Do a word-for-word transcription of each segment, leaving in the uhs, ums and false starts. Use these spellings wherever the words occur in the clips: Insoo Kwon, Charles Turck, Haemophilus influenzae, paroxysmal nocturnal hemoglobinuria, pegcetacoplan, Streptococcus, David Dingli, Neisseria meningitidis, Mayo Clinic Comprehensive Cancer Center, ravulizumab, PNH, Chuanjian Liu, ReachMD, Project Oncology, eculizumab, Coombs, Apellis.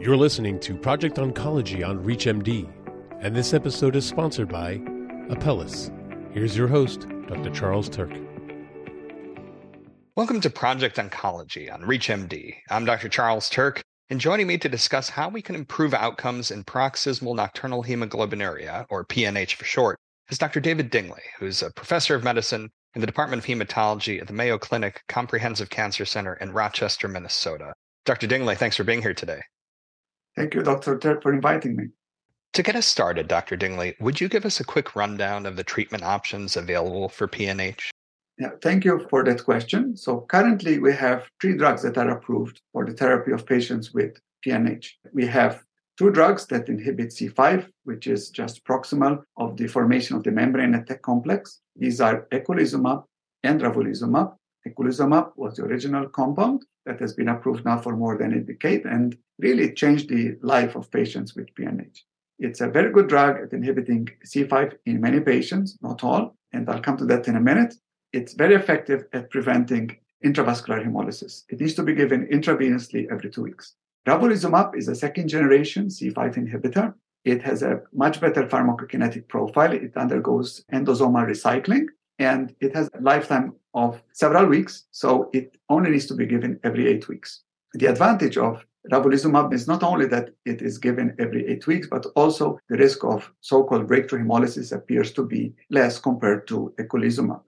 You're listening to Project Oncology on ReachMD, and this episode is sponsored by Apellis. Here's your host, Doctor Charles Turck. Welcome to Project Oncology on ReachMD. I'm Doctor Charles Turck, and joining me to discuss how we can improve outcomes in paroxysmal nocturnal hemoglobinuria, or P N H for short, is Doctor David Dingli, who's a professor of medicine in the Department of Hematology at the Mayo Clinic Comprehensive Cancer Center in Rochester, Minnesota. Doctor Dingli, thanks for being here today. Thank you, Doctor Turck, for inviting me. To get us started, Doctor Dingli, would you give us a quick rundown of the treatment options available for P N H? Yeah, thank you for that question. So currently, we have three drugs that are approved for the therapy of patients with P N H. We have two drugs that inhibit C five, which is just proximal of the formation of the membrane attack complex. These are eculizumab and ravulizumab. Eculizumab was the original compound that has been approved now for more than a decade and really changed the life of patients with P N H. It's a very good drug at inhibiting C five in many patients, not all, and I'll come to that in a minute. It's very effective at preventing intravascular hemolysis. It needs to be given intravenously every two weeks. Ravulizumab is a second-generation C five inhibitor. It has a much better pharmacokinetic profile. It undergoes endosomal recycling, and it has a lifetime of several weeks, so it only needs to be given every eight weeks. The advantage of ravulizumab is not only that it is given every eight weeks, but also the risk of so-called breakthrough hemolysis appears to be less compared to eculizumab.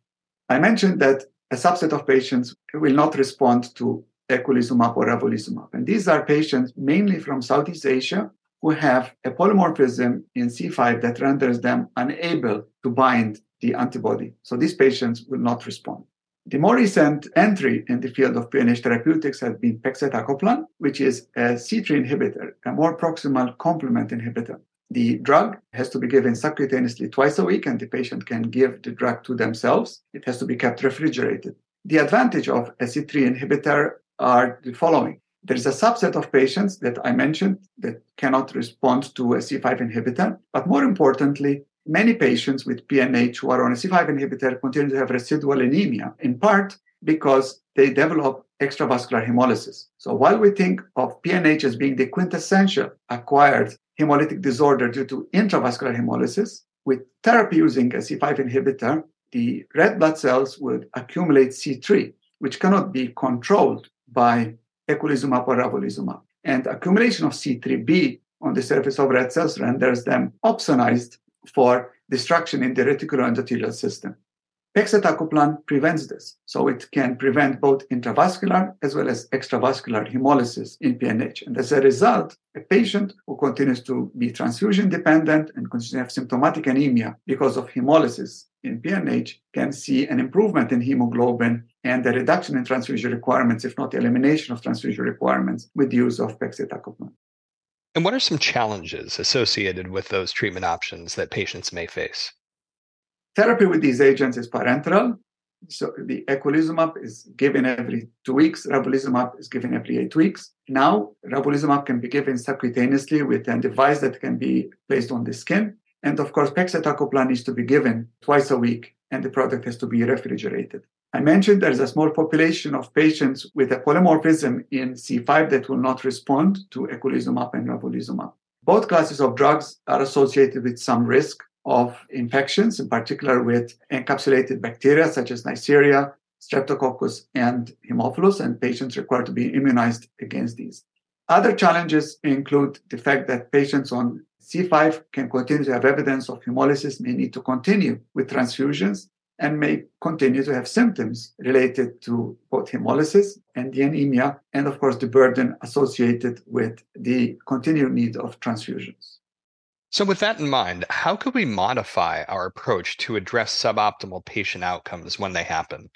I mentioned that a subset of patients will not respond to eculizumab or ravulizumab, and these are patients mainly from Southeast Asia who have a polymorphism in C five that renders them unable to bind the antibody. So these patients will not respond. The more recent entry in the field of P N H therapeutics has been pegcetacoplan, which is a C three inhibitor, a more proximal complement inhibitor. The drug has to be given subcutaneously twice a week, and the patient can give the drug to themselves. It has to be kept refrigerated. The advantage of a C three inhibitor are the following. There's a subset of patients that I mentioned that cannot respond to a C five inhibitor, but more importantly, many patients with P N H who are on a C five inhibitor continue to have residual anemia, in part because they develop extravascular hemolysis. So while we think of P N H as being the quintessential acquired hemolytic disorder due to intravascular hemolysis, with therapy using a C five inhibitor, the red blood cells would accumulate C three, which cannot be controlled by eculizumab or ravulizumab. And accumulation of C three b on the surface of red cells renders them opsonized for destruction in the reticuloendothelial system. Pegcetacoplan prevents this, so it can prevent both intravascular as well as extravascular hemolysis in P N H. And as a result, a patient who continues to be transfusion dependent and continues to have symptomatic anemia because of hemolysis in P N H can see an improvement in hemoglobin and a reduction in transfusion requirements, if not the elimination of transfusion requirements, with the use of pegcetacoplan. And what are some challenges associated with those treatment options that patients may face? Therapy with these agents is parenteral. So the eculizumab is given every two weeks. Ravulizumab is given every eight weeks. Now, ravulizumab can be given subcutaneously with a device that can be placed on the skin. And of course, pegcetacoplan needs to be given twice a week, and the product has to be refrigerated. I mentioned there's a small population of patients with a polymorphism in C five that will not respond to eculizumab and ravulizumab. Both classes of drugs are associated with some risk of infections, in particular with encapsulated bacteria such as Neisseria, Streptococcus, and Haemophilus, and patients require to be immunized against these. Other challenges include the fact that patients on C five can continue to have evidence of hemolysis, may need to continue with transfusions, and may continue to have symptoms related to both hemolysis and the anemia, and of course the burden associated with the continued need of transfusions. So with that in mind, how could we modify our approach to address suboptimal patient outcomes when they happen?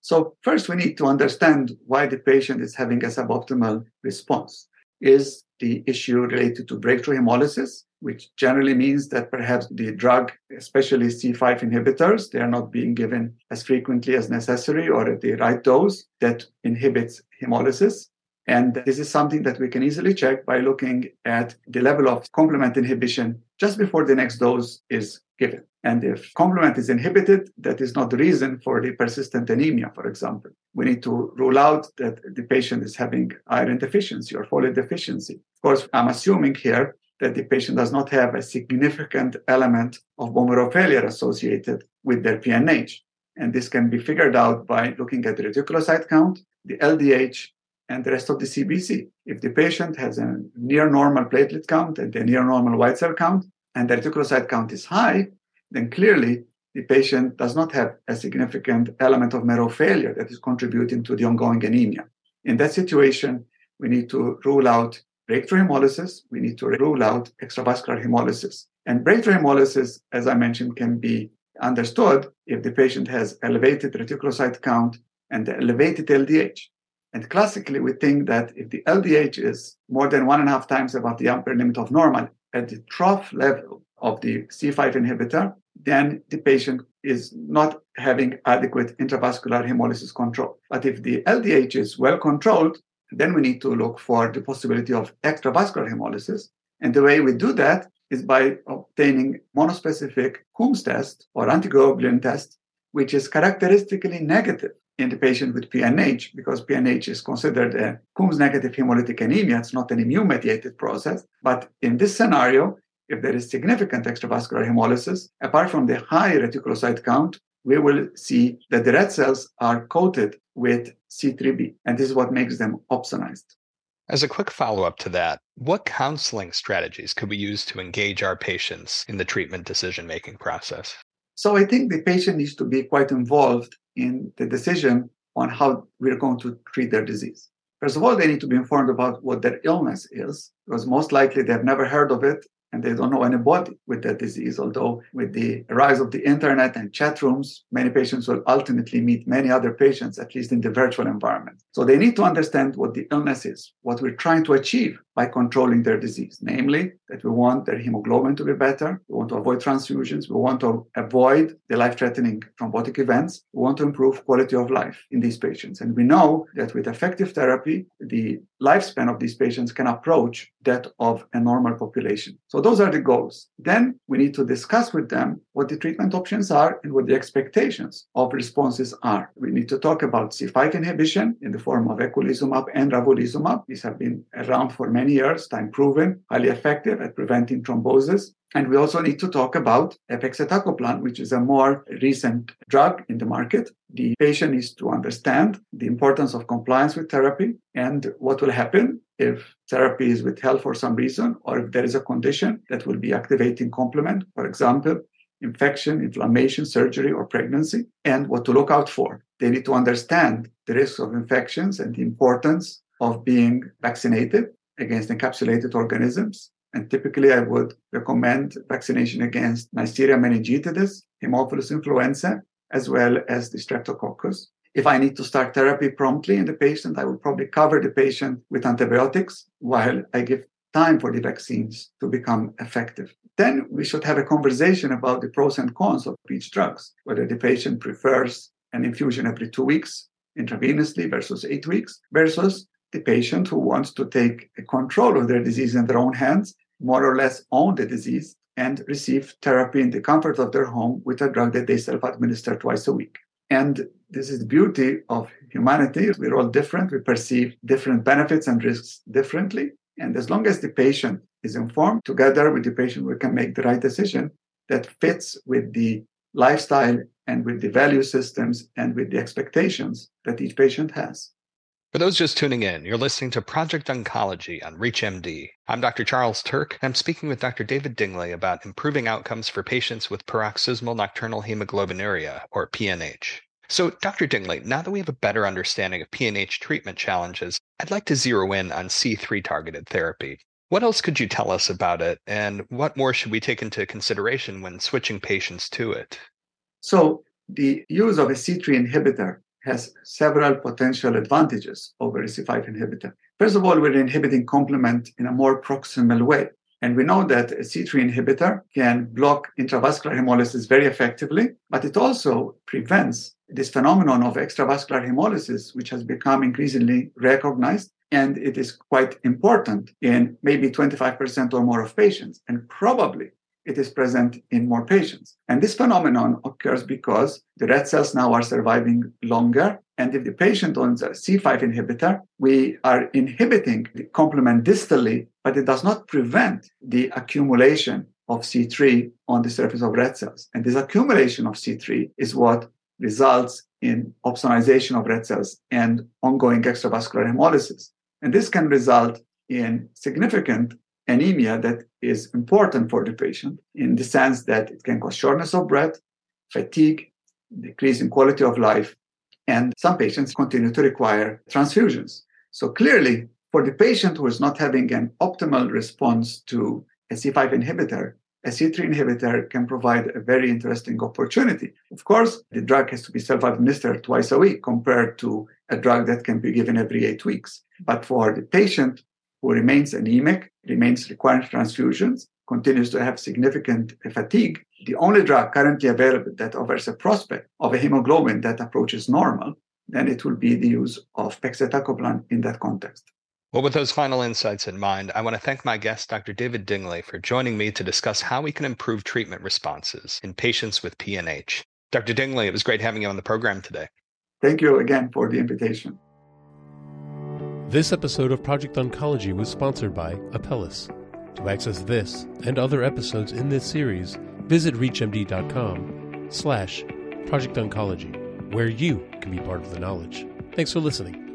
So first, we need to understand why the patient is having a suboptimal response. Is the issue related to breakthrough hemolysis, which generally means that perhaps the drug, especially C five inhibitors, they are not being given as frequently as necessary or at the right dose that inhibits hemolysis. And this is something that we can easily check by looking at the level of complement inhibition just before the next dose is given. And if complement is inhibited, that is not the reason for the persistent anemia, for example. We need to rule out that the patient is having iron deficiency or folate deficiency. Of course, I'm assuming here that the patient does not have a significant element of bone marrow failure associated with their P N H. And this can be figured out by looking at the reticulocyte count, the L D H, and the rest of the C B C. If the patient has a near normal platelet count and a near normal white cell count, and the reticulocyte count is high, then clearly the patient does not have a significant element of marrow failure that is contributing to the ongoing anemia. In that situation, we need to rule out breakthrough hemolysis. We need to rule out extravascular hemolysis. And breakthrough hemolysis, as I mentioned, can be understood if the patient has elevated reticulocyte count and elevated L D H. And classically, we think that if the L D H is more than one and a half times above the upper limit of normal at the trough level of the C five inhibitor, then the patient is not having adequate intravascular hemolysis control. But if the L D H is well controlled, then we need to look for the possibility of extravascular hemolysis. And the way we do that is by obtaining monospecific Coombs test or antiglobulin test, which is characteristically negative in the patient with P N H, because P N H is considered a Coombs-negative hemolytic anemia. It's not an immune-mediated process. But in this scenario, if there is significant extravascular hemolysis, apart from the high reticulocyte count, we will see that the red cells are coated with C three b, and this is what makes them opsonized. As a quick follow-up to that, what counseling strategies could we use to engage our patients in the treatment decision-making process? So I think the patient needs to be quite involved in the decision on how we're going to treat their disease. First of all, they need to be informed about what their illness is, because most likely they've never heard of it, and they don't know anybody with that disease, although with the rise of the internet and chat rooms, many patients will ultimately meet many other patients, at least in the virtual environment. So they need to understand what the illness is, what we're trying to achieve by controlling their disease, namely that we want their hemoglobin to be better, we want to avoid transfusions, we want to avoid the life-threatening thrombotic events, we want to improve quality of life in these patients. And we know that with effective therapy, the lifespan of these patients can approach that of a normal population. So those are the goals. Then we need to discuss with them what the treatment options are and what the expectations of responses are. We need to talk about C five inhibition in the form of eculizumab and ravulizumab. These have been around for many years, time proven, highly effective at preventing thrombosis. And we also need to talk about pegcetacoplan, which is a more recent drug in the market. The patient needs to understand the importance of compliance with therapy and what will happen if therapy is withheld for some reason, or if there is a condition that will be activating complement, for example, infection, inflammation, surgery, or pregnancy, and what to look out for. They need to understand the risks of infections and the importance of being vaccinated against encapsulated organisms. And typically, I would recommend vaccination against Neisseria meningitidis, Haemophilus influenzae, as well as the Streptococcus. If I need to start therapy promptly in the patient, I will probably cover the patient with antibiotics while I give time for the vaccines to become effective. Then we should have a conversation about the pros and cons of each drug, whether the patient prefers an infusion every two weeks intravenously versus eight weeks versus the patient who wants to take control of their disease in their own hands, more or less own the disease, and receive therapy in the comfort of their home with a drug that they self-administer twice a week. And this is the beauty of humanity. We're all different. We perceive different benefits and risks differently. And as long as the patient is informed, together with the patient, we can make the right decision that fits with the lifestyle and with the value systems and with the expectations that each patient has. For those just tuning in, you're listening to Project Oncology on ReachMD. I'm Doctor Charles Turck, and I'm speaking with Doctor David Dingli about improving outcomes for patients with paroxysmal nocturnal hemoglobinuria, or P N H. So, Doctor Dingli, now that we have a better understanding of P N H treatment challenges, I'd like to zero in on C three targeted therapy. What else could you tell us about it, and what more should we take into consideration when switching patients to it? So, the use of a C three inhibitor has several potential advantages over a C five inhibitor. First of all, we're inhibiting complement in a more proximal way. And we know that a C three inhibitor can block intravascular hemolysis very effectively, but it also prevents this phenomenon of extravascular hemolysis, which has become increasingly recognized, and it is quite important in maybe twenty-five percent or more of patients, and probably it is present in more patients. And this phenomenon occurs because the red cells now are surviving longer. And if the patient owns a C five inhibitor, we are inhibiting the complement distally, but it does not prevent the accumulation of C three on the surface of red cells. And this accumulation of C three is what results in opsonization of red cells and ongoing extravascular hemolysis. And this can result in significant anemia that is important for the patient in the sense that it can cause shortness of breath, fatigue, decrease in quality of life, and some patients continue to require transfusions. So clearly, for the patient who is not having an optimal response to a C five inhibitor, a C three inhibitor can provide a very interesting opportunity. Of course, the drug has to be self-administered twice a week compared to a drug that can be given every eight weeks. But for the patient who remains anemic, remains requiring transfusions, continues to have significant fatigue, the only drug currently available that offers a prospect of a hemoglobin that approaches normal, then it will be the use of pegcetacoplan in that context. Well, with those final insights in mind, I want to thank my guest, Doctor David Dingli, for joining me to discuss how we can improve treatment responses in patients with P N H. Doctor Dingli, it was great having you on the program today. Thank you again for the invitation. This episode of Project Oncology was sponsored by Apellis. To access this and other episodes in this series, visit reach m d dot com slash project oncology, where you can be part of the knowledge. Thanks for listening.